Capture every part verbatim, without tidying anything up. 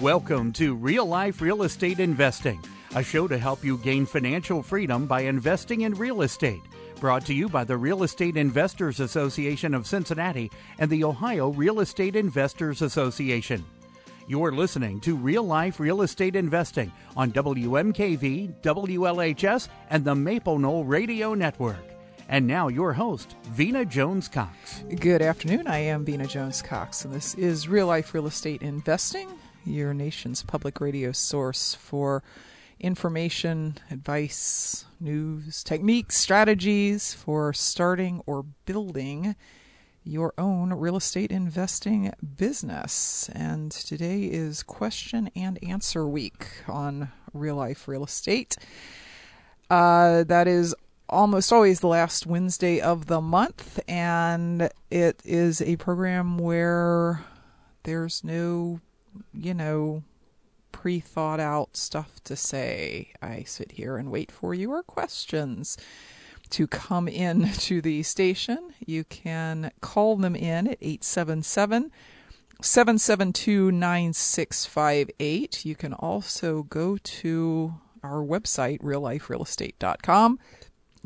Welcome to Real Life Real Estate Investing, a show to help you gain financial freedom by investing in real estate. Brought to you by the Real Estate Investors Association of Cincinnati and the Ohio Real Estate Investors Association. You're listening to Real Life Real Estate Investing on W M K V, W L H S, and the Maple Knoll Radio Network. And now your host, Vena Jones-Cox. Good afternoon. I am Vena Jones-Cox, and this is Real Life Real Estate Investing, your nation's public radio source for information, advice, news, techniques, strategies for starting or building your own real estate investing business. And today is question and answer week on Real Life Real Estate. Uh, that is almost always the last Wednesday of the month, and it is a program where there's no you know, pre-thought out stuff to say. I sit here and wait for your questions to come in to the station. You can call them in at eight seven seven, seven seven two, nine six five eight. You can also go to our website, real life real estate dot com.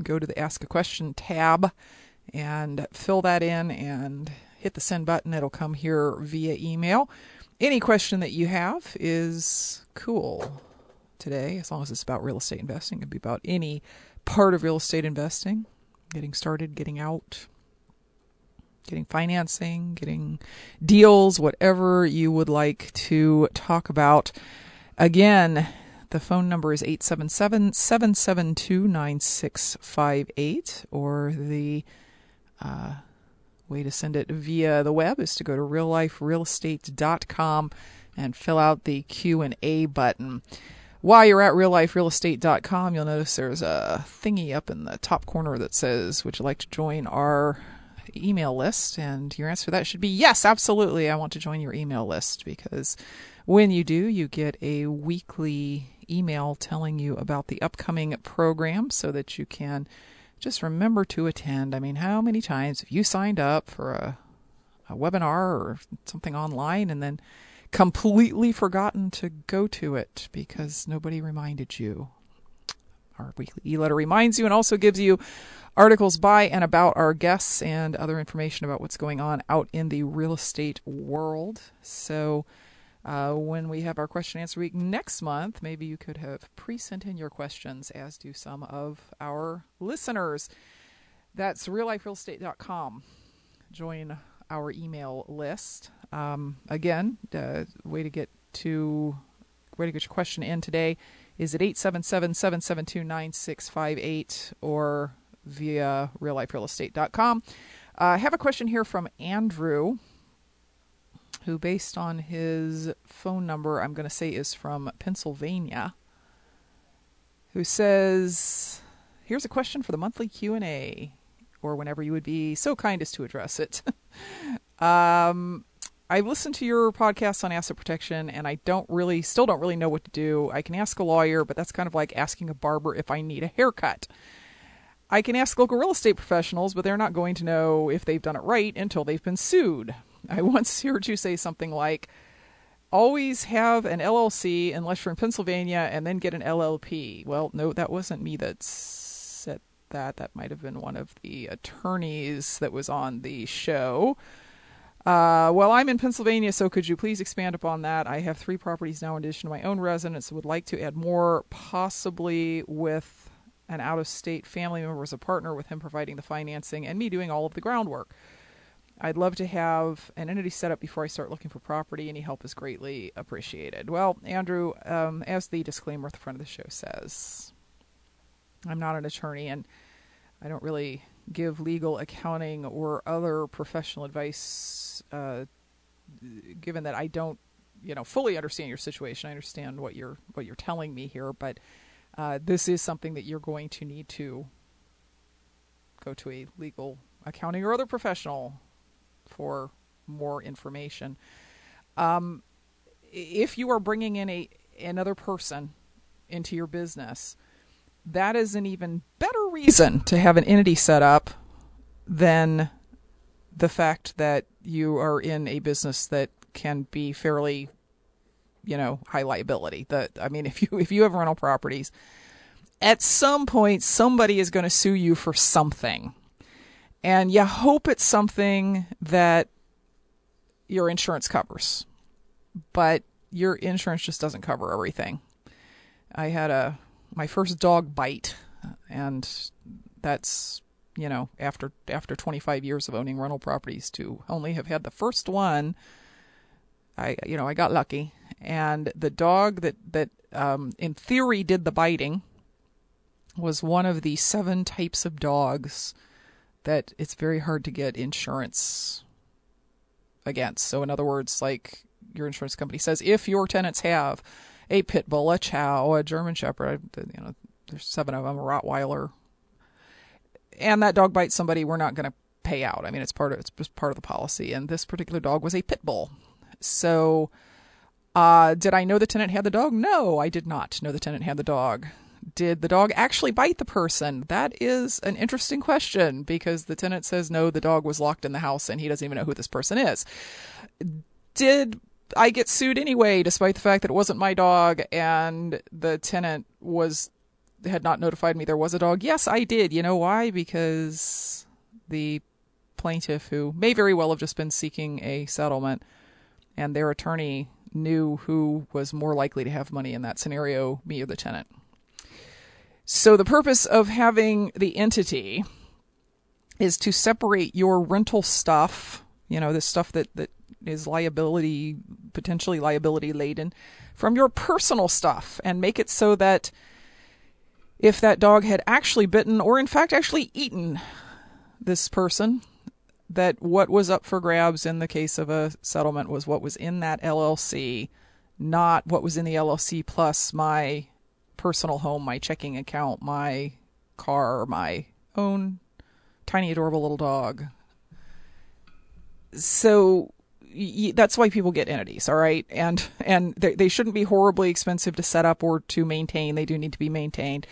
Go to the Ask a Question tab and fill that in and hit the send button. It'll come here via email. Any question that you have is cool today, as long as it's about real estate investing. It could be about any part of real estate investing, getting started, getting out, getting financing, getting deals, whatever you would like to talk about. Again, the phone number is eight seven seven, seven seven two, nine six five eight, or the uh way to send it via the web is to go to real life real estate dot com and fill out the Q and A button. While you're at real life real estate dot com, you'll notice there's a thingy up in the top corner that says, would you like to join our email list? And your answer to that should be, yes, absolutely, I want to join your email list, because when you do, you get a weekly email telling you about the upcoming program so that you can just remember to attend. I mean, how many times have you signed up for a, a webinar or something online and then completely forgotten to go to it because nobody reminded you? Our weekly e-letter reminds you and also gives you articles by and about our guests and other information about what's going on out in the real estate world. So uh, when we have our question and answer week next month, maybe you could have pre-sent in your questions, as do some of our listeners. That's real life real estate dot com. Join our email list. Um, again, the way to get to way to get your question in today is at eight seven seven, seven seven two, nine six five eight or via real life real estate dot com. Uh, I have a question here from Andrew, who, based on his phone number, I'm going to say is from Pennsylvania, who says, here's a question for the monthly Q and A, or whenever you would be so kind as to address it. um, I've listened to your podcast on asset protection, and I don't really, still don't really know what to do. I can ask a lawyer, but that's kind of like asking a barber if I need a haircut. I can ask local real estate professionals, but they're not going to know if they've done it right until they've been sued. I once heard you say something like, always have an L L C unless you're in Pennsylvania, and then get an L L P. Well, no, that wasn't me that said that. That might have been one of the attorneys that was on the show. Uh, well, I'm in Pennsylvania, so could you please expand upon that? I have three properties now in addition to my own residence. Would like to add more, possibly with an out-of-state family member as a partner, with him providing the financing and me doing all of the groundwork. I'd love to have an entity set up before I start looking for property. Any help is greatly appreciated. Well, Andrew, um, as the disclaimer at the front of the show says, I'm not an attorney, and I don't really give legal, accounting, or other professional advice uh, given that I don't, you know, fully understand your situation, I understand what you're what you're telling me here, but uh, this is something that you're going to need to go to a legal, accounting, or other professional for more information. Um, if you are bringing in a another person into your business, that is an even better reason to have an entity set up than the fact that you are in a business that can be fairly, you know, high liability. That I mean, if you if you have rental properties, at some point somebody is going to sue you for something, and you hope it's something that your insurance covers, but your insurance just doesn't cover everything. I had a my first dog bite, and that's, you know, after after twenty-five years of owning rental properties, to only have had the first one, I you know I got lucky, and the dog that that um, in theory did the biting was one of the seven types of dogs that it's very hard to get insurance against. So in other words, like, your insurance company says, if your tenants have a pit bull, a chow, a German shepherd, you know, there's seven of them, a Rottweiler, and that dog bites somebody, we're not going to pay out. I mean, it's part of it's just part of the policy. And this particular dog was a pit bull. So uh, did I know the tenant had the dog? No, I did not know the tenant had the dog. Did the dog actually bite the person? That is an interesting question, because the tenant says, no, the dog was locked in the house and he doesn't even know who this person is. Did I get sued anyway, despite the fact that it wasn't my dog and the tenant was had not notified me there was a dog? Yes, I did. You know why? Because the plaintiff, who may very well have just been seeking a settlement, and their attorney knew who was more likely to have money in that scenario, me or the tenant. So the purpose of having the entity is to separate your rental stuff, you know, the stuff that, that is liability, potentially liability laden, from your personal stuff, and make it so that if that dog had actually bitten, or in fact actually eaten this person, that what was up for grabs in the case of a settlement was what was in that L L C, not what was in the L L C plus my personal home, my checking account, my car, my own tiny adorable little dog. So y- that's why people get entities, all right? And and they, they shouldn't be horribly expensive to set up or to maintain. They do need to be maintained.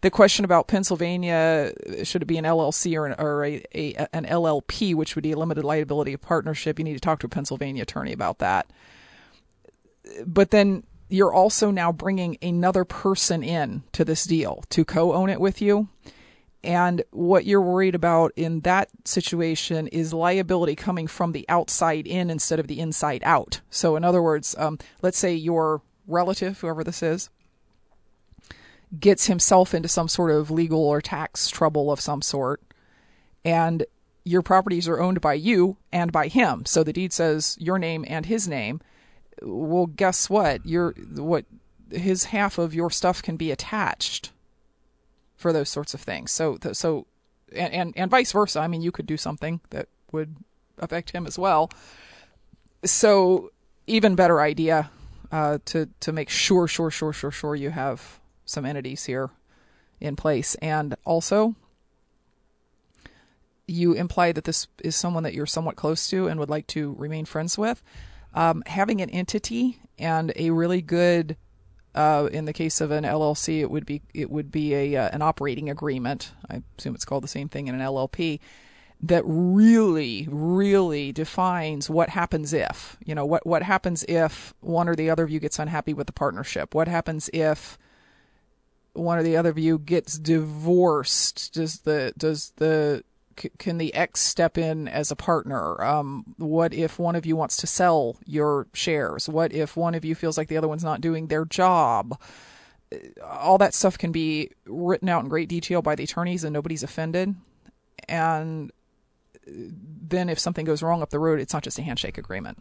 The question about Pennsylvania, should it be an L L C or an, or a, a, an L L P, which would be a limited liability partnership? You need to talk to a Pennsylvania attorney about that. But then you're also now bringing another person in to this deal to co-own it with you. And what you're worried about in that situation is liability coming from the outside in instead of the inside out. So in other words, um, let's say your relative, whoever this is, gets himself into some sort of legal or tax trouble of some sort, and your properties are owned by you and by him. So the deed says your name and his name. Well, guess what? Your what his half of your stuff can be attached for those sorts of things. So so and and, and vice versa. I mean, you could do something that would affect him as well. So even better idea uh, to to make sure sure sure sure sure you have some entities here in place. And also, you imply that this is someone that you're somewhat close to and would like to remain friends with. Um, having an entity and a really good, uh, in the case of an L L C, it would be it would be a uh, an operating agreement. I assume it's called the same thing in an L L P. That really, really defines what happens if, you know, what what happens if one or the other of you gets unhappy with the partnership. What happens if one or the other of you gets divorced? Does the, does the, c- can the ex step in as a partner? Um, what if one of you wants to sell your shares? What if one of you feels like the other one's not doing their job? All that stuff can be written out in great detail by the attorneys and nobody's offended. And then if something goes wrong up the road, it's not just a handshake agreement.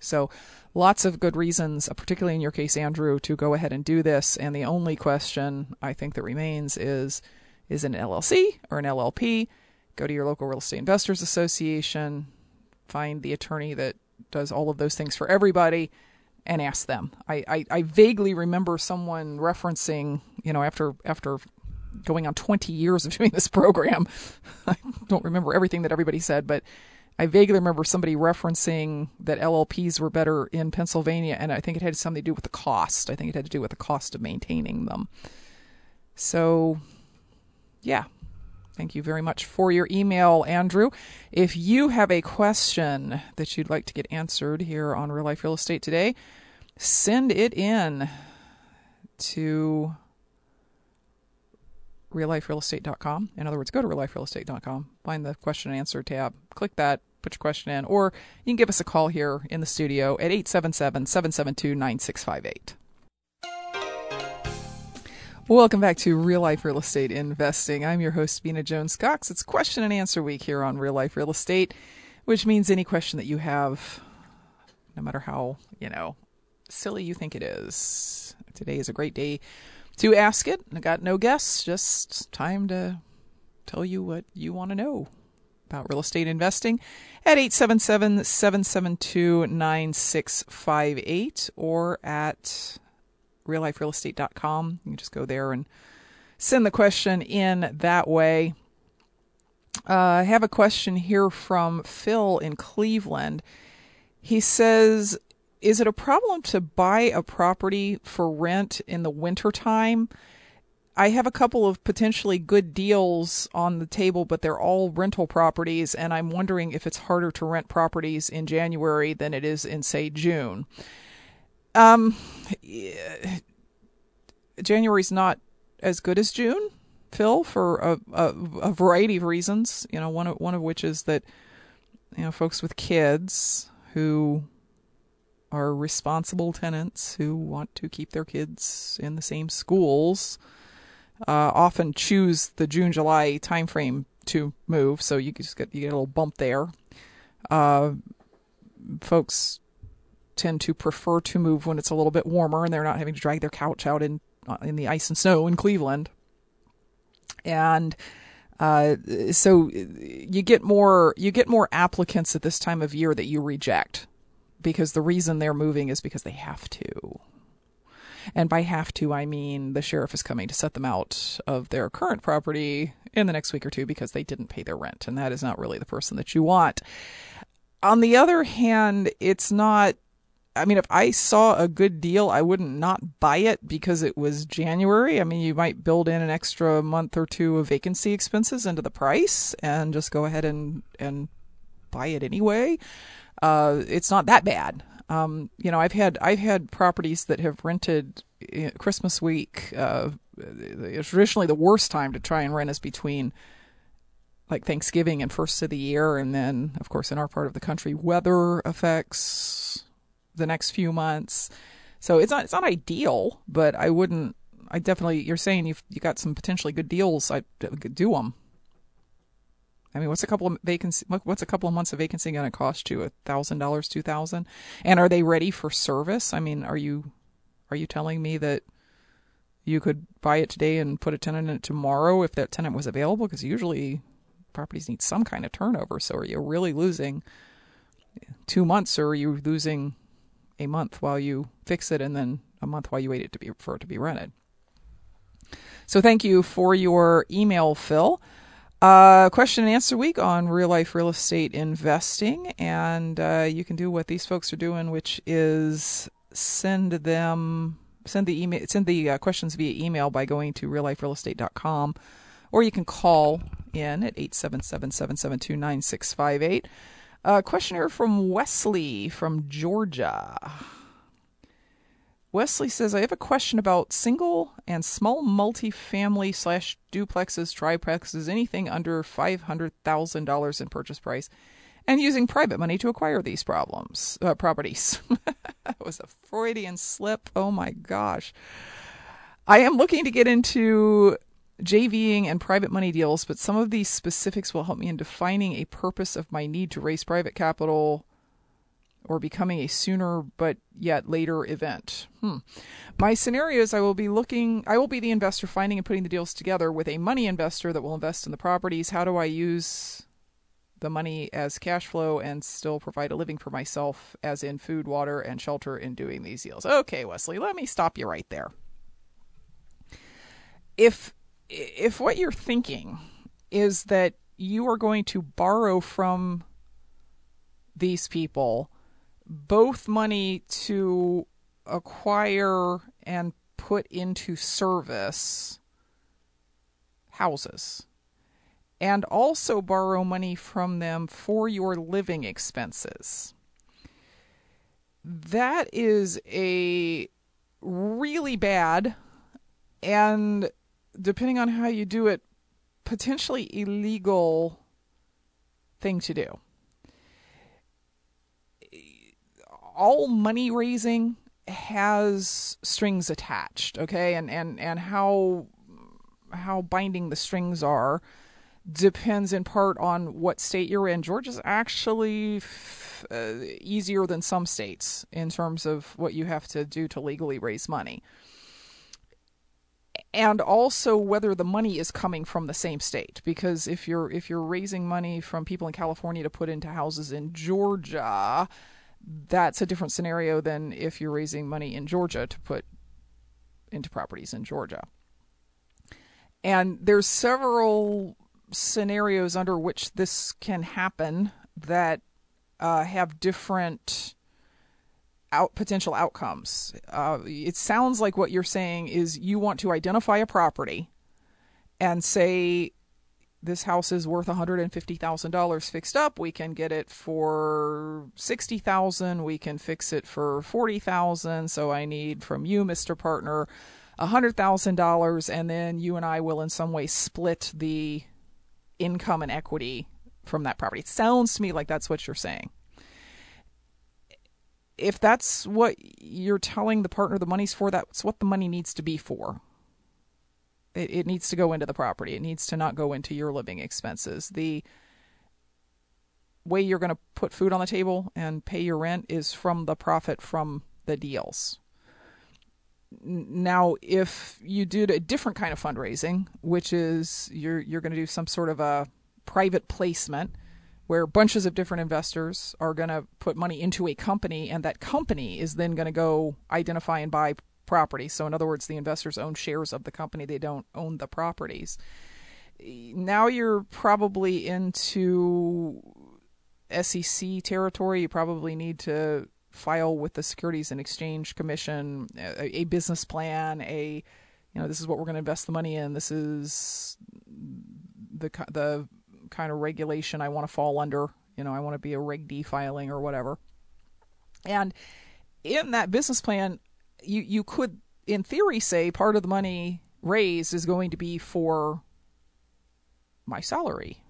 So lots of good reasons, particularly in your case, Andrew, to go ahead and do this. And the only question I think that remains is, is it an L L C or an L L P? Go to your local Real Estate Investors Association, find the attorney that does all of those things for everybody, and ask them. I, I, I vaguely remember someone referencing, you know, after after going on twenty years of doing this program, I don't remember everything that everybody said, but I vaguely remember somebody referencing that L L Ps were better in Pennsylvania, and I think it had something to do with the cost. I think it had to do with the cost of maintaining them. So, yeah. Thank you very much for your email, Andrew. If you have a question that you'd like to get answered here on Real Life Real Estate today, send it in to real life real estate dot com. In other words, go to real life real estate dot com, find the question and answer tab, click that, put your question in, or you can give us a call here in the studio at eight seven seven, seven seven two, nine six five eight. Welcome back to Real Life Real Estate Investing. I'm your host, Vena Jones-Cox. It's question and answer week here on Real Life Real Estate, which means any question that you have, no matter how, you know, silly you think it is, today is a great day to ask it. I got no guests, just time to tell you what you want to know about real estate investing at eight seven seven, seven seven two, nine six five eight or at real life real estate dot com. You can just go there and send the question in that way. Uh, I have a question here from Phil in Cleveland. He says, is it a problem to buy a property for rent in the wintertime? I have a couple of potentially good deals on the table, but they're all rental properties, and I'm wondering if it's harder to rent properties in January than it is in, say, June. Um, January's not as good as June, Phil, for a, a, a variety of reasons. You know, one of, one of which is that, you know, folks with kids who are responsible tenants who want to keep their kids in the same schools, uh, often choose the June, July timeframe to move. So you just get, you get a little bump there. Uh, folks tend to prefer to move when it's a little bit warmer and they're not having to drag their couch out in in the ice and snow in Cleveland. And uh, so you get more you get more applicants at this time of year that you reject because the reason they're moving is because they have to. And by have to, I mean the sheriff is coming to set them out of their current property in the next week or two because they didn't pay their rent. And that is not really the person that you want. On the other hand, it's not, I mean, if I saw a good deal, I wouldn't not buy it because it was January. I mean, you might build in an extra month or two of vacancy expenses into the price and just go ahead and, and buy it anyway. Uh, it's not that bad. Um, you know, I've had I've had properties that have rented Christmas week. Uh, traditionally, the worst time to try and rent is between like Thanksgiving and first of the year. And then, of course, in our part of the country, weather affects the next few months. So it's not, it's not ideal, but I wouldn't, I definitely, you're saying you've, you got some potentially good deals. I do them. I mean, what's a couple of vacancy, what's a couple of months of vacancy going to cost you? a thousand dollars, two thousand dollars? And are they ready for service? I mean, are you, are you telling me that you could buy it today and put a tenant in it tomorrow if that tenant was available? Because usually properties need some kind of turnover. So are you really losing two months or are you losing a month while you fix it and then a month while you wait it to be for it to be rented? So thank you for your email, Phil. Uh, question and answer week on Real Life Real Estate Investing, and uh, you can do what these folks are doing, which is send them send the email send the uh, questions via email by going to real life real estate dot com, or you can call in at eight seven seven, seven seven two, nine six five eight. A uh, questionnaire from Wesley from Georgia. Wesley says, I have a question about single and small multifamily slash duplexes, triplexes, anything under five hundred thousand dollars in purchase price, and using private money to acquire these problems uh, properties. That was a Freudian slip. Oh, my gosh. I am looking to get into JVing and private money deals, but some of these specifics will help me in defining a purpose of my need to raise private capital or becoming a sooner but yet later event. Hmm. My scenario is I will be looking, I will be the investor finding and putting the deals together with a money investor that will invest in the properties. How do I use the money as cash flow and still provide a living for myself, as in food, water, and shelter in doing these deals. Okay, Wesley, let me stop you right there. If if what you're thinking is that you are going to borrow from these people both money to acquire and put into service houses, and also borrow money from them for your living expenses, that is a really bad and, depending on how you do it, potentially illegal thing to do. All money raising has strings attached, okay? And, and, and how how binding the strings are depends in part on what state you're in. Georgia's actually f- uh, easier than some states in terms of what you have to do to legally raise money. And also whether the money is coming from the same state, because if you're if you're raising money from people in California to put into houses in Georgia, that's a different scenario than if you're raising money in Georgia to put into properties in Georgia. And there's several scenarios under which this can happen that uh, have different out potential outcomes. Uh, it sounds like what you're saying is you want to identify a property and say, this house is worth one hundred fifty thousand dollars fixed up. We can get it for sixty thousand dollars. We can fix it for forty thousand dollars. So I need from you, Mister Partner, one hundred thousand dollars, and then you and I will in some way split the income and equity from that property. It sounds to me like that's what you're saying. If that's what you're telling the partner the money's for, that's what the money needs to be for. It, it needs to go into the property. It needs to not go into your living expenses. The way you're going to put food on the table and pay your rent is from the profit from the deals. Now, if you did a different kind of fundraising, which is you're you're going to do some sort of a private placement where bunches of different investors are going to put money into a company, and that company is then going to go identify and buy property. So in other words, the investors own shares of the company. They don't own the properties. Now you're probably into S E C territory. You probably need to file with the Securities and Exchange Commission a, a business plan, a, you know, this is what we're going to invest the money in. This is the the kind of regulation I want to fall under. You know, I want to be a Reg D filing or whatever. And in that business plan, you, you could, in theory, say part of the money raised is going to be for my salary.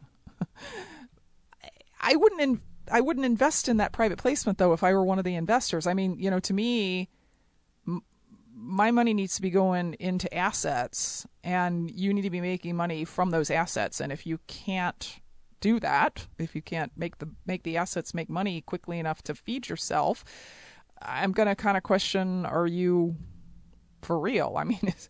I wouldn't... In- I wouldn't invest in that private placement, though, if I were one of the investors. I mean, you know, to me, m- my money needs to be going into assets, and you need to be making money from those assets. And if you can't do that, if you can't make the make the assets make money quickly enough to feed yourself, I'm going to kind of question, are you for real? I mean, is,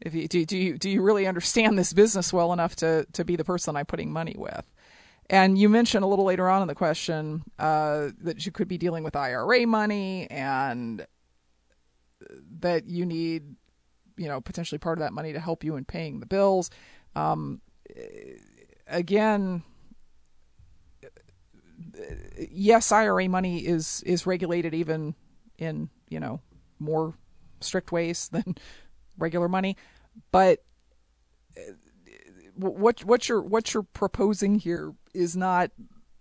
if you, do, do you do you really understand this business well enough to, to be the person I'm putting money with? And you mentioned a little later on in the question uh, that you could be dealing with I R A money, and that you need, you know, potentially part of that money to help you in paying the bills. Um, again, yes, I R A money is, is regulated even in, you know, more strict ways than regular money, but what what you're what you're proposing here is not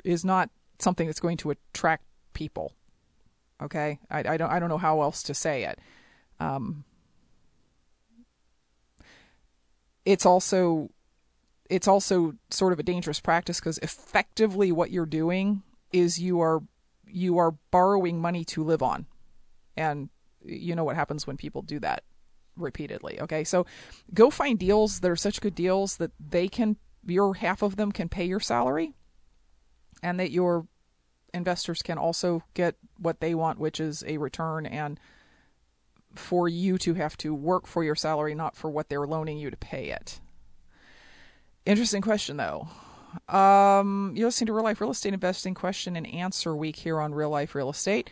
is not something that's going to attract people. Okay, I, I don't I don't know how else to say it. Um, it's also it's also sort of a dangerous practice, because effectively what you're doing is you are you are borrowing money to live on, and you know what happens when people do that repeatedly. Okay, so go find deals that are such good deals that they can, your half of them can pay your salary, and that your investors can also get what they want, which is a return, and for you to have to work for your salary, not for what they're loaning you to pay it. Interesting question, though. Um, you're listening to Real Life Real Estate Investing Question and Answer Week here on Real Life Real Estate.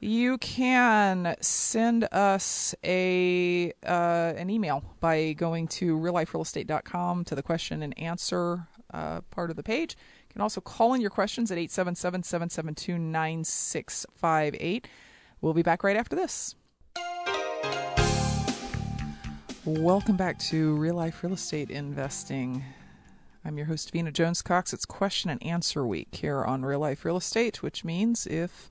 You can send us a uh, an email by going to real life real estate dot com to the question and answer uh, part of the page. You can also call in your questions at eight seven seven, seven seven two, nine six five eight. We'll be back right after this. Welcome back to Real Life Real Estate Investing. I'm your host, Vena Jones-Cox. It's Question and Answer Week here on Real Life Real Estate, which means if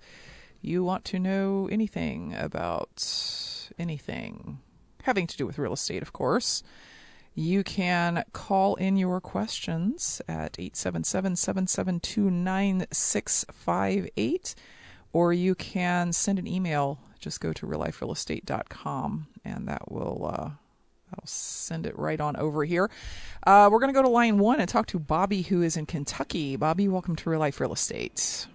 you want to know anything about anything having to do with real estate, of course, you can call in your questions at eight seven seven, seven seven two, nine six five eight, or you can send an email. Just go to real life real estate dot com, and that will... Uh, I'll send it right on over here. Uh, we're going to go to line one and talk to Bobby, who is in Kentucky. Bobby, welcome to Real Life Real Estate.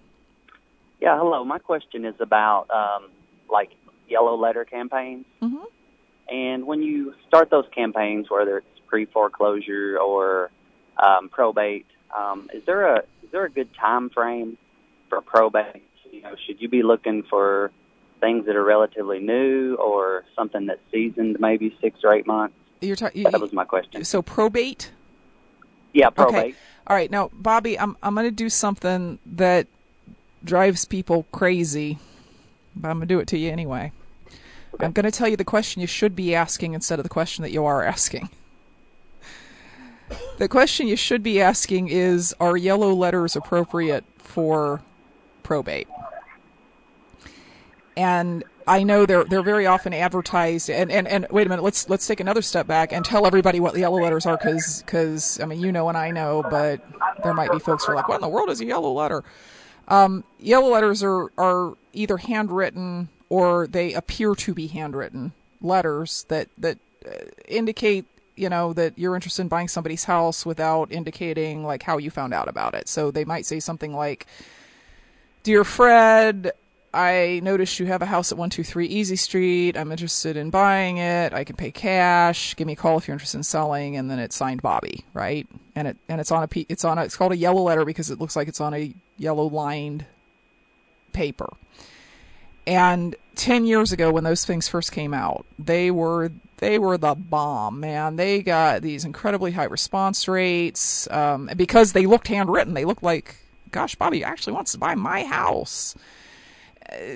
Yeah, hello. My question is about, um, like, yellow letter campaigns. Mm-hmm. And when you start those campaigns, whether it's pre-foreclosure or um, probate, um, is there a is there a good time frame for probate? You know, should you be looking for things that are relatively new or something that's seasoned, maybe six or eight months? You're ta- that was my question. So probate? Yeah, probate. Okay. All right. Now, Bobby, I'm I'm going to do something that drives people crazy, but I'm going to do it to you anyway. Okay. I'm going to tell you the question you should be asking instead of the question that you are asking. The question you should be asking is, are yellow letters appropriate for probate? And I know they're they're very often advertised. And, and, and wait a minute, let's let's take another step back and tell everybody what the yellow letters are, because because I mean, you know and I know, but there might be folks who are like, what in the world is a yellow letter? Um, yellow letters are are either handwritten or they appear to be handwritten letters that that indicate, you know, that you're interested in buying somebody's house without indicating like how you found out about it. So they might say something like, "Dear Fred, I noticed you have a house at one two three Easy Street. I'm interested in buying it. I can pay cash. Give me a call if you're interested in selling." And then it's signed Bobby, right? And it and it's on a it's on a, it's called a yellow letter because it looks like it's on a yellow lined paper. And ten years ago, when those things first came out, they were they were the bomb, man. They got these incredibly high response rates um, because they looked handwritten. They looked like, gosh, Bobby actually wants to buy my house.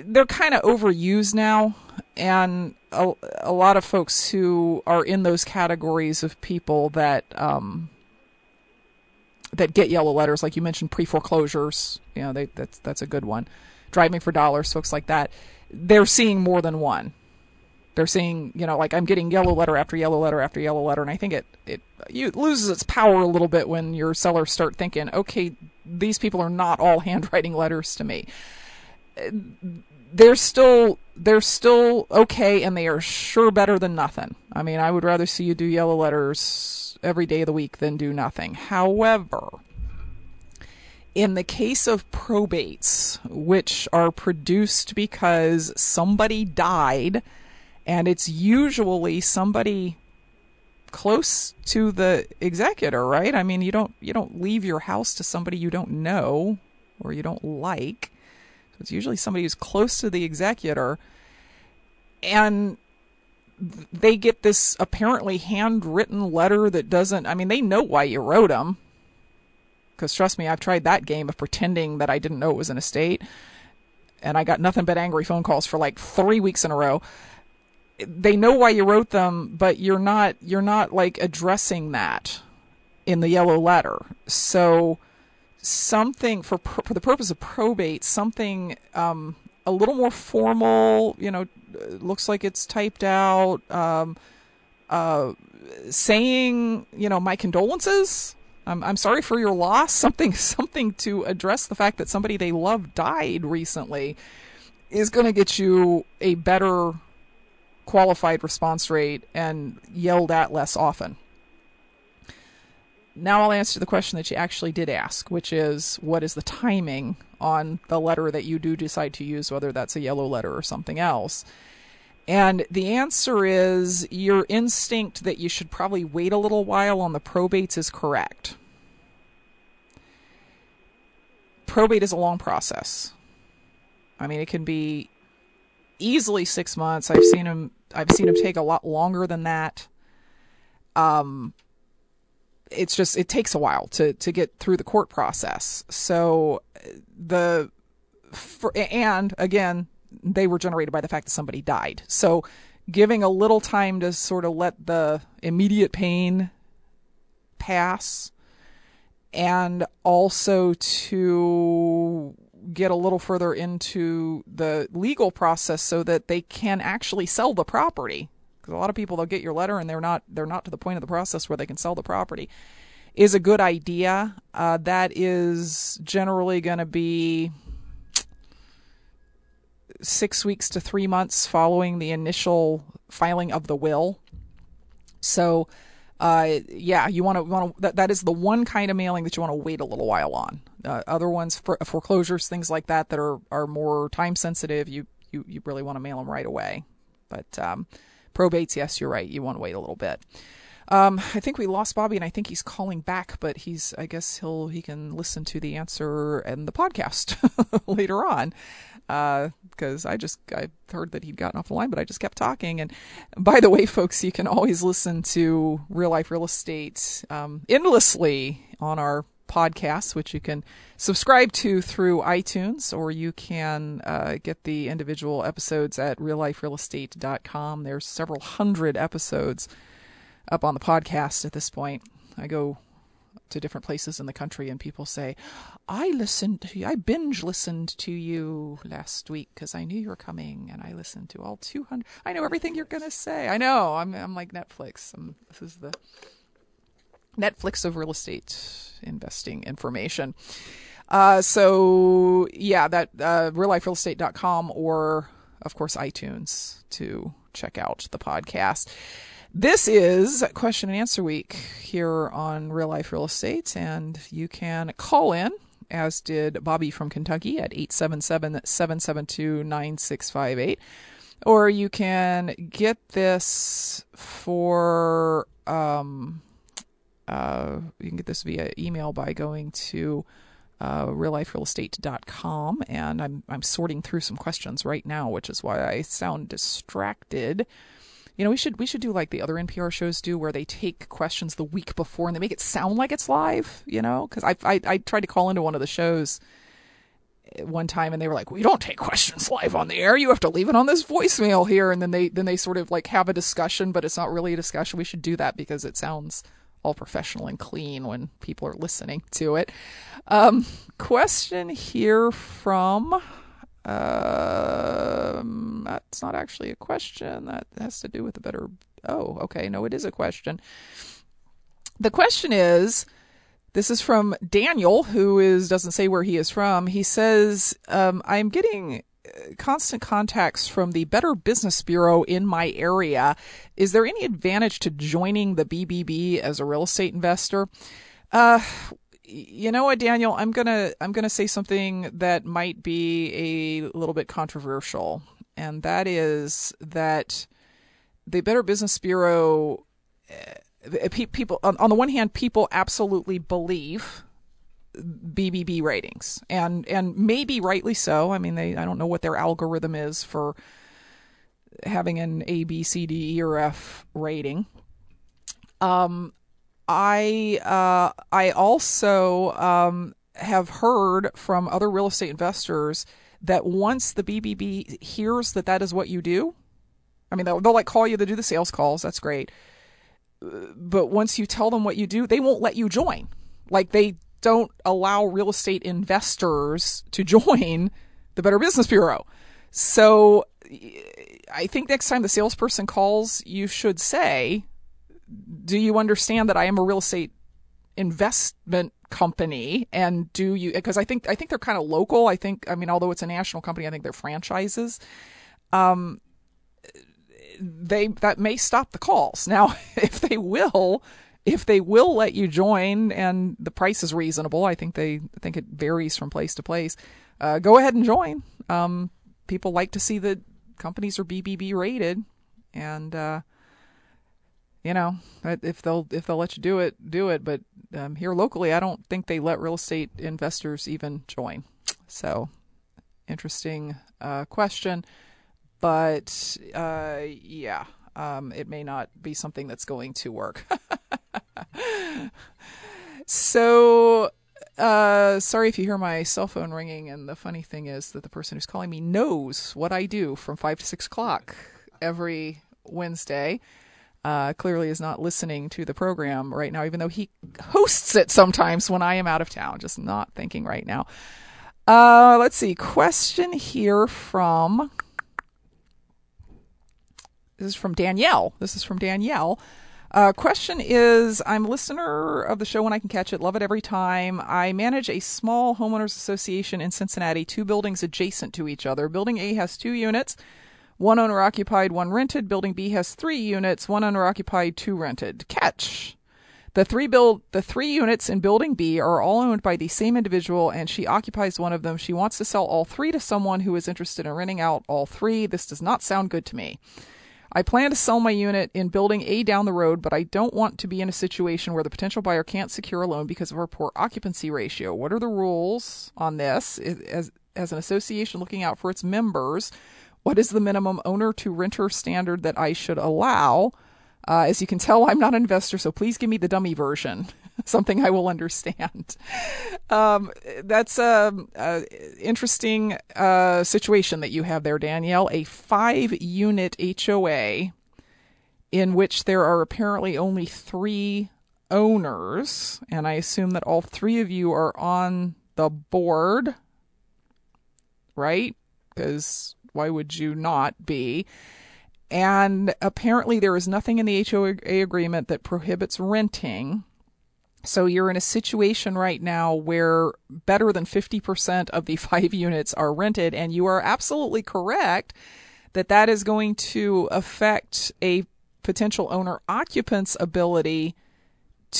They're kind of overused now, and a, a lot of folks who are in those categories of people that um, that get yellow letters, like you mentioned, pre-foreclosures, you know, they, that's that's a good one. Driving for dollars, folks like that, they're seeing more than one. They're seeing, you know, like I'm getting yellow letter after yellow letter after yellow letter, and I think it it, it loses its power a little bit when your sellers start thinking, okay, these people are not all handwriting letters to me. They're still they're still okay, and they are sure better than nothing. I mean, I would rather see you do yellow letters every day of the week than do nothing. However, in the case of probates, which are produced because somebody died, and it's usually somebody close to the executor, right? I mean, you don't you don't leave your house to somebody you don't know or you don't like. It's usually somebody who's close to the executor, and they get this apparently handwritten letter that doesn't, I mean, they know why you wrote them. Because trust me, I've tried that game of pretending that I didn't know it was an estate, and I got nothing but angry phone calls for like three weeks in a row. They know why you wrote them, but you're not, you're not like addressing that in the yellow letter. So something for for the purpose of probate, something um, a little more formal, you know, looks like it's typed out, um, uh, saying, you know, my condolences, I'm, I'm sorry for your loss, something something to address the fact that somebody they love died recently, is going to get you a better qualified response rate and yelled at less often. Now I'll answer the question that you actually did ask, which is, what is the timing on the letter that you do decide to use, whether that's a yellow letter or something else? And the answer is, your instinct that you should probably wait a little while on the probates is correct. probate is a long process. I mean, it can be easily six months. I've seen them. I've seen them take a lot longer than that. Um, it's just it takes a while to to get through the court process. So the for, and again, they were generated by the fact that somebody died. So giving a little time to sort of let the immediate pain pass, and also to get a little further into the legal process so that they can actually sell the property. Because a lot of people, they'll get your letter and they're not they're not to the point of the process where they can sell the property, is a good idea. Uh, that is generally going to be six weeks to three months following the initial filing of the will. So, uh, yeah, you want to want to that, that is the one kind of mailing that you want to wait a little while on. Uh, other ones, for foreclosures, things like that, that are, are more time sensitive, you, you, you really want to mail them right away. But um, probates, yes, you're right. You want to wait a little bit. Um, I think we lost Bobby, and I think he's calling back, but he's I guess he'll he can listen to the answer and the podcast later on. Because uh, I just I heard that he'd gotten off the line, but I just kept talking. And by the way, folks, you can always listen to Real Life Real Estate um, endlessly on our podcasts, which you can subscribe to through iTunes, or you can uh, get the individual episodes at real life real estate dot com. There's several hundred episodes up on the podcast at this point. I go to different places in the country, and people say, I listened to you, I binge listened to you last week because I knew you were coming, and I listened to all two hundred. I know everything you're going to say. I know. I'm I'm like Netflix. I'm, this is the Netflix of real estate investing information. Uh, so, yeah, that uh, real life real estate dot com, or, of course, iTunes to check out the podcast. This is Question and Answer Week here on Real Life Real Estate, and you can call in, as did Bobby from Kentucky, at eight seven seven, seven seven two, nine six five eight. Or you can get this for, um, uh, you can get this via email by going to uh, real life real estate dot com. And I'm, I'm sorting through some questions right now, which is why I sound distracted. You know, we should we should do like the other N P R shows do, where they take questions the week before and they make it sound like it's live, you know, because I, I I tried to call into one of the shows one time and they were like, we don't take questions live on the air. You have to leave it on this voicemail here. And then they then they sort of like have a discussion, but it's not really a discussion. We should do that because it sounds all professional and clean when people are listening to it. Um, question here from... Um, that's not actually a question. That has to do with a better... Oh, okay. No, it is a question. The question is, this is from Daniel, who is doesn't say where he is from. He says, um, I'm getting constant contacts from the Better Business Bureau in my area. Is there any advantage to joining the B B B as a real estate investor? Uh You know what, Daniel, I'm going to I'm going to say something that might be a little bit controversial, and that is that the Better Business Bureau, people on, on the one hand, people absolutely believe B B B ratings, and and maybe rightly so. I mean, they I don't know what their algorithm is for having an A, B, C, D, E, or F rating. Um I uh, I also um, have heard from other real estate investors that once the B B B hears that that is what you do, I mean, they'll, they'll like call you to do the sales calls. That's great. But once you tell them what you do, they won't let you join. Like, they don't allow real estate investors to join the Better Business Bureau. So I think next time the salesperson calls, you should say, do you understand that I am a real estate investment company? And do you, because I think, I think they're kind of local. I think, I mean, although it's a national company, I think they're franchises. Um, they, that may stop the calls. Now, if they will, if they will let you join and the price is reasonable, I think they I think it varies from place to place. Uh, go ahead and join. Um, people like to see that companies are B B B rated, and, uh, you know, if they'll if they'll let you do it, do it. But um, here locally, I don't think they let real estate investors even join. So interesting uh, question. But uh, yeah, um, it may not be something that's going to work. So uh, sorry if you hear my cell phone ringing. And the funny thing is that the person who's calling me knows what I do from five to six o'clock every Wednesday. Uh, clearly is not listening to the program right now, even though he hosts it sometimes when I am out of town. Just not thinking right now. Uh, let's see. Question here from... This is from Danielle. This is from Danielle. Uh, question is, I'm a listener of the show when I can catch it. Love it every time. I manage a small homeowners association in Cincinnati, two buildings adjacent to each other. Building A has two units. One owner-occupied, one rented. Building B has three units, one owner-occupied, two rented. Catch. The three build the three units in Building B are all owned by the same individual, and she occupies one of them. She wants to sell all three to someone who is interested in renting out all three. This does not sound good to me. I plan to sell my unit in Building A down the road, but I don't want to be in a situation where the potential buyer can't secure a loan because of our poor occupancy ratio. What are the rules on this? As, as an association looking out for its members, what is the minimum owner-to-renter standard that I should allow? Uh, as you can tell, I'm not an investor, so please give me the dummy version, something I will understand. Um, that's an interesting uh, situation that you have there, Danielle. A five-unit H O A in which there are apparently only three owners, and I assume that all three of you are on the board, right? Because... why would you not be? And apparently there is nothing in the H O A agreement that prohibits renting. So you're in a situation right now where better than fifty percent of the five units are rented. And you are absolutely correct that that is going to affect a potential owner-occupant's ability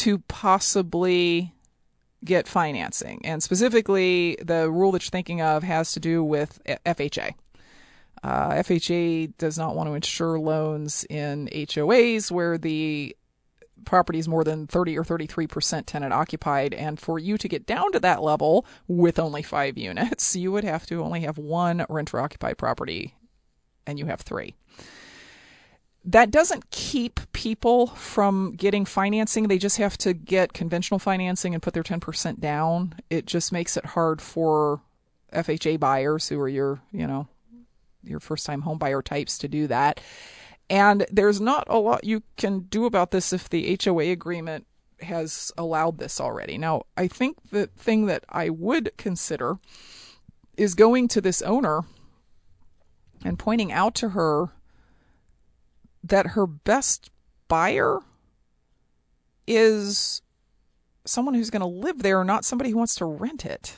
to possibly get financing. And specifically, the rule that you're thinking of has to do with F H A. Uh, F H A does not want to insure loans in H O As where the property is more than thirty or thirty-three percent tenant occupied. And for you to get down to that level with only five units, you would have to only have one renter occupied property, and you have three. That doesn't keep people from getting financing. They just have to get conventional financing and put their ten percent down. It just makes it hard for F H A buyers who are your, you know, your first-time homebuyer types to do that. And there's not a lot you can do about this if the H O A agreement has allowed this already. Now, I think the thing that I would consider is going to this owner and pointing out to her that her best buyer is someone who's going to live there, not somebody who wants to rent it.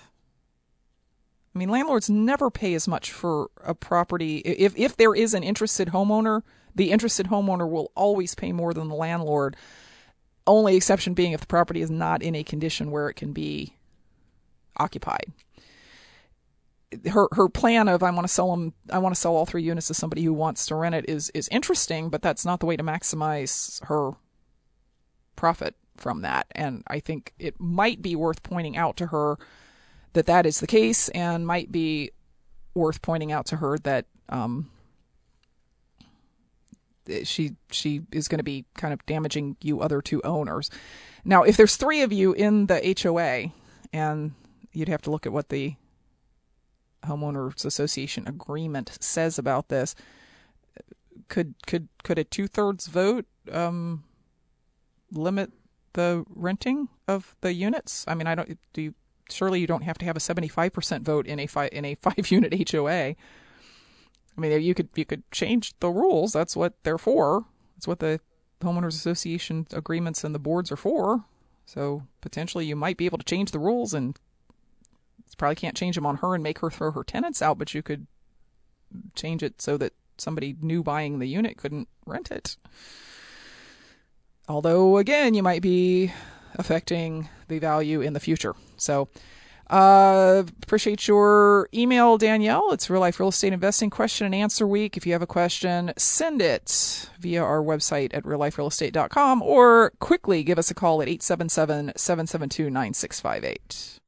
I mean, landlords never pay as much for a property. If if there is an interested homeowner, the interested homeowner will always pay more than the landlord. Only exception being if the property is not in a condition where it can be occupied. Her her plan of I want to sell them, I want to sell all three units to somebody who wants to rent it is is interesting, but that's not the way to maximize her profit from that. And I think it might be worth pointing out to her that that is the case, and might be worth pointing out to her that um, she she is going to be kind of damaging you other two owners. Now, if there's three of you in the H O A, and you'd have to look at what the Homeowners Association agreement says about this, could could could a two-thirds vote um, limit the renting of the units? I mean, I don't do you. Surely you don't have to have a seventy-five percent vote in a five, in a five-unit H O A. I mean, you could you could change the rules. That's what they're for. That's what the homeowners association agreements and the boards are for. So potentially you might be able to change the rules, and you probably can't change them on her and make her throw her tenants out, but you could change it so that somebody new buying the unit couldn't rent it. Although, again, you might be affecting the value in the future. So Uh, appreciate your email, Danielle. It's Real Life Real Estate Investing Question and Answer Week. If you have a question, send it via our website at real life real estate dot com or quickly give us a call at eight seven seven, seven seven two, nine six five eight.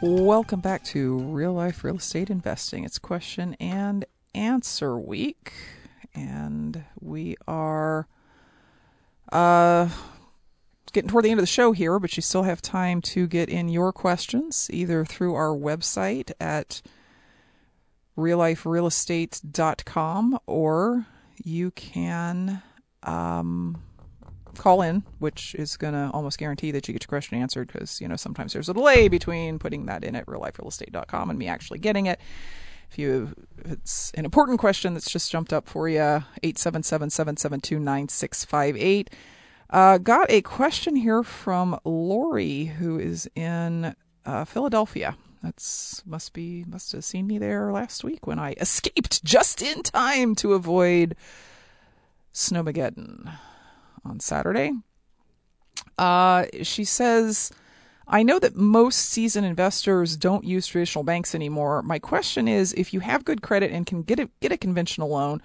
Welcome back to Real Life Real Estate Investing. It's Question and Answer Week, and we are uh, getting toward the end of the show here, but you still have time to get in your questions either through our website at real life real estate dot com, or you can um, call in, which is going to almost guarantee that you get your question answered because, you know, sometimes there's a delay between putting that in at real life real estate dot com and me actually getting it. If you, if it's an important question that's just jumped up for you, eight seven seven, seven seven two, nine six five eight. Uh, got a question here from Lori, who is in uh, Philadelphia. That's must be, must have seen me there last week when I escaped just in time to avoid Snowmageddon on Saturday. Uh, she says, I know that most seasoned investors don't use traditional banks anymore. My question is, if you have good credit and can get a, get a conventional loan,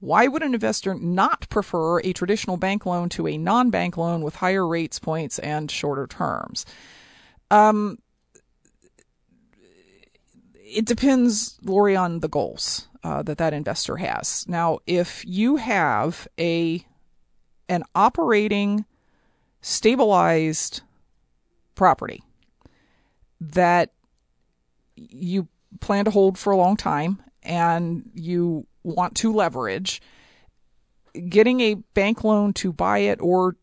why would an investor not prefer a traditional bank loan to a non-bank loan with higher rates, points, and shorter terms? Um, it depends, Lori, on the goals uh, that that investor has. Now, if you have a an operating, stabilized property that you plan to hold for a long time and you want to leverage, getting a bank loan to buy it or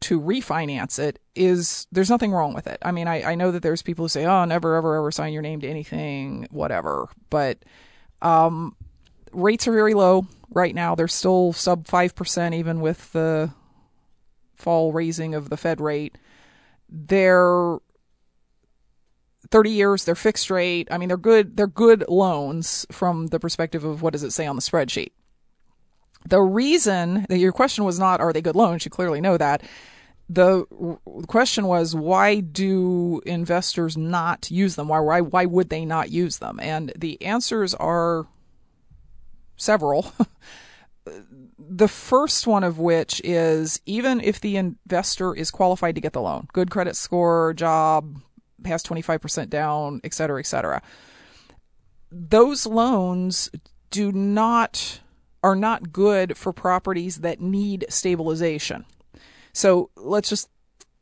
to refinance it is, there's nothing wrong with it. I mean, I, I know that there's people who say, oh, never, ever, ever sign your name to anything, whatever. But um, rates are very low. Right now, they're still sub five percent, even with the fall raising of the Fed rate. They're thirty years, they're fixed rate. I mean, they're good, they're good loans from the perspective of what does it say on the spreadsheet. The reason that your question was not, are they good loans? You clearly know that. The question was, why do investors not use them? Why, why, why would they not use them? And the answers are several. The first one of which is, even if the investor is qualified to get the loan, good credit score, job, past twenty-five percent down, et cetera, et cetera, those loans do not, are not good for properties that need stabilization. So let's just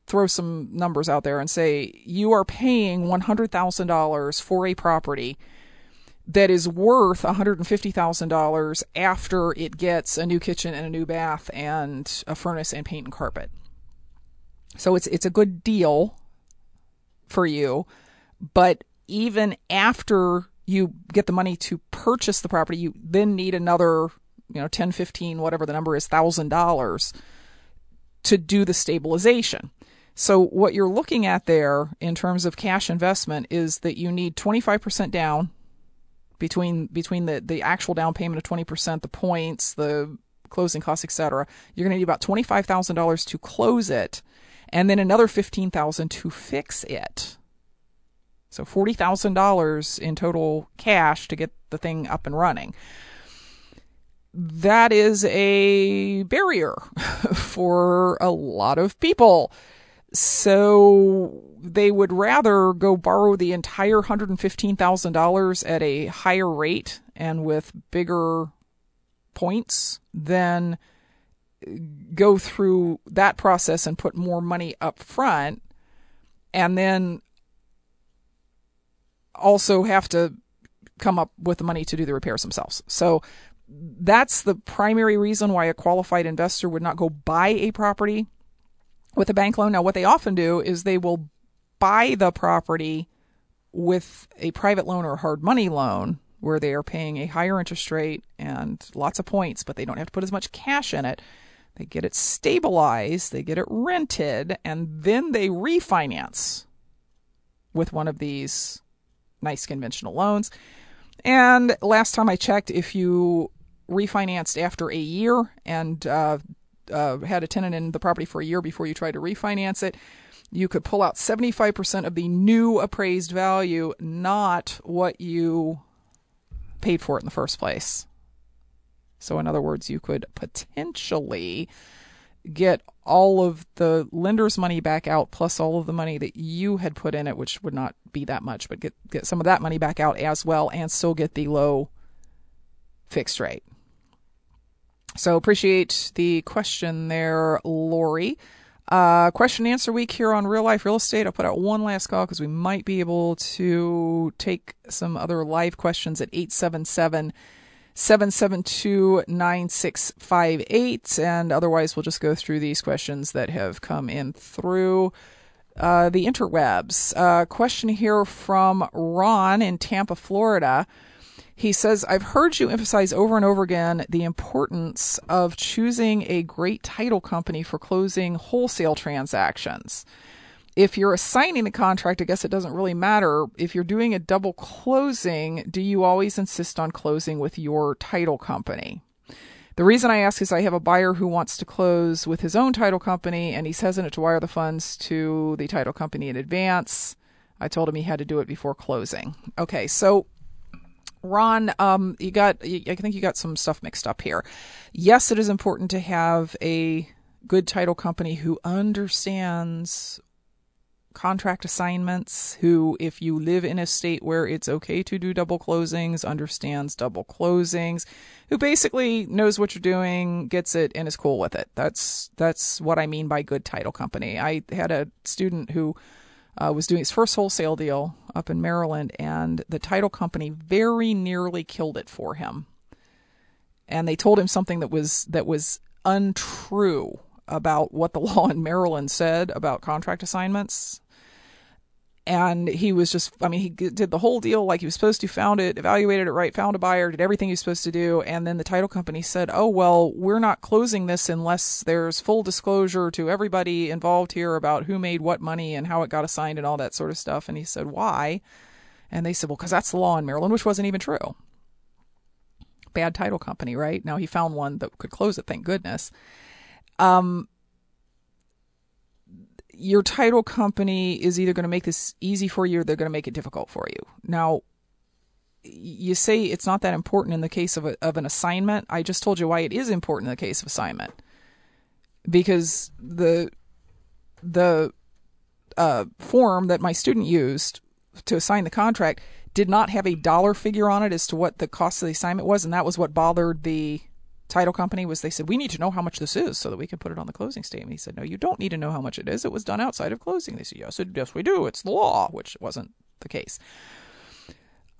throw some numbers out there and say you are paying one hundred thousand dollars for a property that is worth one hundred fifty thousand dollars after it gets a new kitchen and a new bath and a furnace and paint and carpet. So it's it's a good deal for you, but even after you get the money to purchase the property, you then need another, you know, ten, fifteen, whatever the number is, thousand dollars to do the stabilization. So what you're looking at there in terms of cash investment is that you need twenty-five percent down, between between the, the actual down payment of twenty percent, the points, the closing costs, et cetera. You're going to need about twenty-five thousand dollars to close it, and then another fifteen thousand dollars to fix it. So forty thousand dollars in total cash to get the thing up and running. That is a barrier for a lot of people. So they would rather go borrow the entire one hundred fifteen thousand dollars at a higher rate and with bigger points than go through that process and put more money up front and then also have to come up with the money to do the repairs themselves. So that's the primary reason why a qualified investor would not go buy a property with a bank loan. Now, what they often do is they will buy the property with a private loan or a hard money loan where they are paying a higher interest rate and lots of points, but they don't have to put as much cash in it. They get it stabilized, they get it rented, and then they refinance with one of these nice conventional loans. And last time I checked, if you refinanced after a year and uh Uh, had a tenant in the property for a year before you tried to refinance it, you could pull out seventy-five percent of the new appraised value, not what you paid for it in the first place. So in other words, you could potentially get all of the lender's money back out, plus all of the money that you had put in it, which would not be that much, but get, get some of that money back out as well and still get the low fixed rate. So appreciate the question there, Lori. Uh, question and answer week here on Real Life Real Estate. I'll put out one last call because we might be able to take some other live questions at eight seven seven, seven seven two, nine six five eight, and otherwise we'll just go through these questions that have come in through uh, the interwebs. Uh, question here from Ron in Tampa, Florida. He says, I've heard you emphasize over and over again the importance of choosing a great title company for closing wholesale transactions. If you're assigning the contract, I guess it doesn't really matter. If you're doing a double closing, do you always insist on closing with your title company? The reason I ask is I have a buyer who wants to close with his own title company, and he's hesitant to wire the funds to the title company in advance. I told him he had to do it before closing. Okay, so Ron, um, you got, I think you got some stuff mixed up here. Yes, it is important to have a good title company who understands contract assignments, who, if you live in a state where it's okay to do double closings, understands double closings, who basically knows what you're doing, gets it, and is cool with it. That's that's what I mean by good title company. I had a student who uh, was doing his first wholesale deal up in Maryland, and the title company very nearly killed it for him. And they told him something that was that was untrue about what the law in Maryland said about contract assignments. And he was just, I mean, he did the whole deal like he was supposed to, found it, evaluated it right, found a buyer, did everything he was supposed to do. And then the title company said, oh, well, we're not closing this unless there's full disclosure to everybody involved here about who made what money and how it got assigned and all that sort of stuff. And he said, why? And they said, well, because that's the law in Maryland, which wasn't even true. Bad title company, right? Now he found one that could close it, thank goodness. Um, your title company is either going to make this easy for you or they're going to make it difficult for you. Now, you say it's not that important in the case of a, of an assignment. I just told you why it is important in the case of assignment, because the the uh, form that my student used to assign the contract did not have a dollar figure on it as to what the cost of the assignment was, and that was what bothered the title company. Was they said, we need to know how much this is so that we can put it on the closing statement. He said, no, you don't need to know how much it is. It was done outside of closing. They said, yes, yes we do. It's the law, which wasn't the case.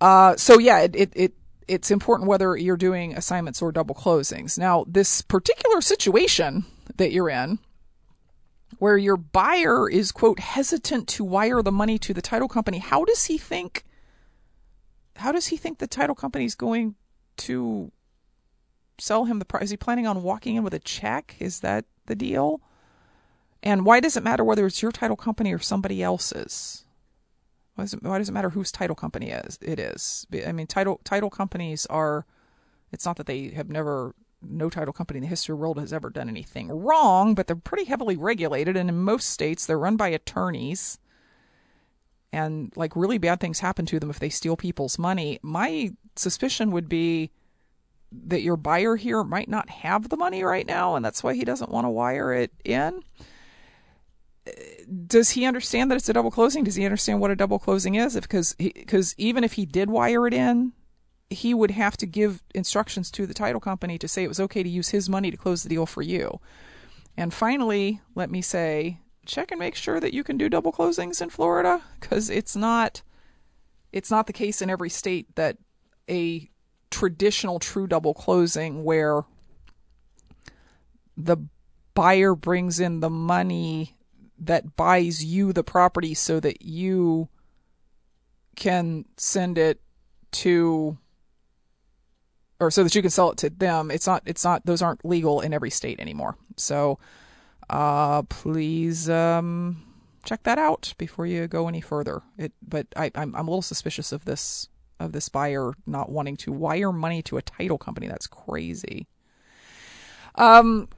Uh, so yeah, it, it, it it's important whether you're doing assignments or double closings. Now, this particular situation that you're in, where your buyer is, quote, hesitant to wire the money to the title company, how does he think, how does he think the title company is going to sell him the price? Is he planning on walking in with a check? Is that the deal? And why does it matter whether it's your title company or somebody else's? Why does it, why does it matter whose title company is it is? I mean, title title companies are, it's not that they have never, no title company in the history of the world has ever done anything wrong, but they're pretty heavily regulated. And in most states, they're run by attorneys. And like really bad things happen to them if they steal people's money. My suspicion would be that your buyer here might not have the money right now, and that's why he doesn't want to wire it in. Does he understand that it's a double closing? Does he understand what a double closing is? Because because even if he did wire it in, he would have to give instructions to the title company to say it was okay to use his money to close the deal for you. And finally, let me say, check and make sure that you can do double closings in Florida, because it's not, it's not the case in every state that a traditional true double closing where the buyer brings in the money that buys you the property so that you can send it to, or so that you can sell it to them. It's not, it's not, those aren't legal in every state anymore. So uh, please um, check that out before you go any further. It, but I, I'm, I'm a little suspicious of this of this buyer not wanting to wire money to a title company. That's crazy. Um,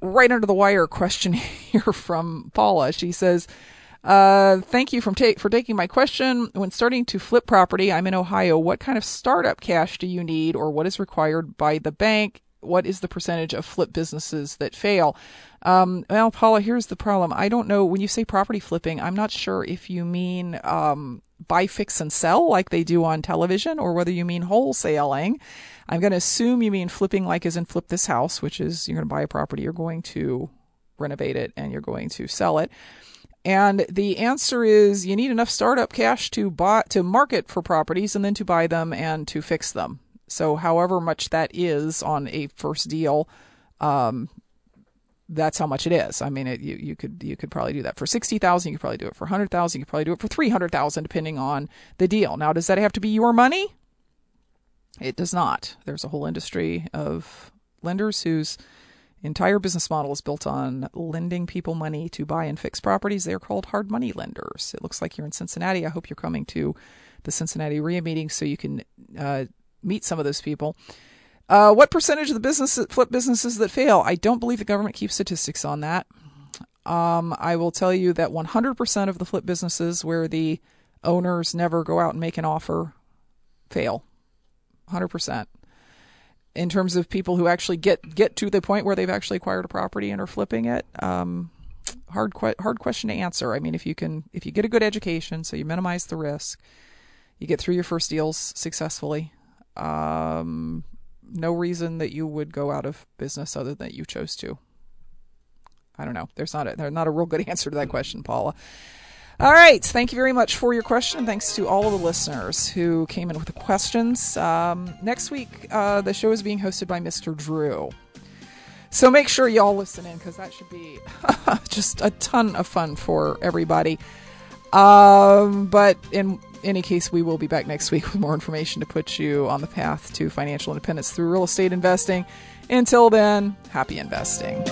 right under the wire question here from Paula. She says, Uh, thank you from ta- for taking my question. When starting to flip property, I'm in Ohio. What kind of startup cash do you need, or what is required by the bank? What is the percentage of flip businesses that fail? Um, well, Paula, here's the problem. I don't know. When you say property flipping, I'm not sure if you mean um, buy, fix, and sell like they do on television, or whether you mean wholesaling. I'm going to assume you mean flipping like as in flip this house, which is you're going to buy a property, you're going to renovate it, and you're going to sell it. And the answer is you need enough startup cash to buy, to market for properties and then to buy them and to fix them. So however much that is on a first deal, um, that's how much it is. I mean, it, you, you could you could probably do that for sixty thousand dollars. You could probably do it for one hundred thousand dollars. You could probably do it for three hundred thousand dollars, depending on the deal. Now, does that have to be your money? It does not. There's a whole industry of lenders whose entire business model is built on lending people money to buy and fix properties. They're called hard money lenders. It looks like you're in Cincinnati. I hope you're coming to the Cincinnati R E I A meeting so you can uh, meet some of those people. Uh, what percentage of the business flip businesses that fail? I don't believe the government keeps statistics on that. Um, I will tell you that one hundred percent of the flip businesses where the owners never go out and make an offer fail. one hundred percent. In terms of people who actually get, get to the point where they've actually acquired a property and are flipping it, um, hard que- hard question to answer. I mean, if you can if you get a good education, so you minimize the risk, you get through your first deals successfully. Um, no reason that you would go out of business other than that you chose to. I don't know. There's not a, there's not a real good answer to that question, Paula. All right. Thank you very much for your question. Thanks to all of the listeners who came in with the questions. Um, next week, uh, the show is being hosted by Mister Drew. So make sure y'all listen in because that should be just a ton of fun for everybody. Um, but in any case, we will be back next week with more information to put you on the path to financial independence through real estate investing. Until then, happy investing.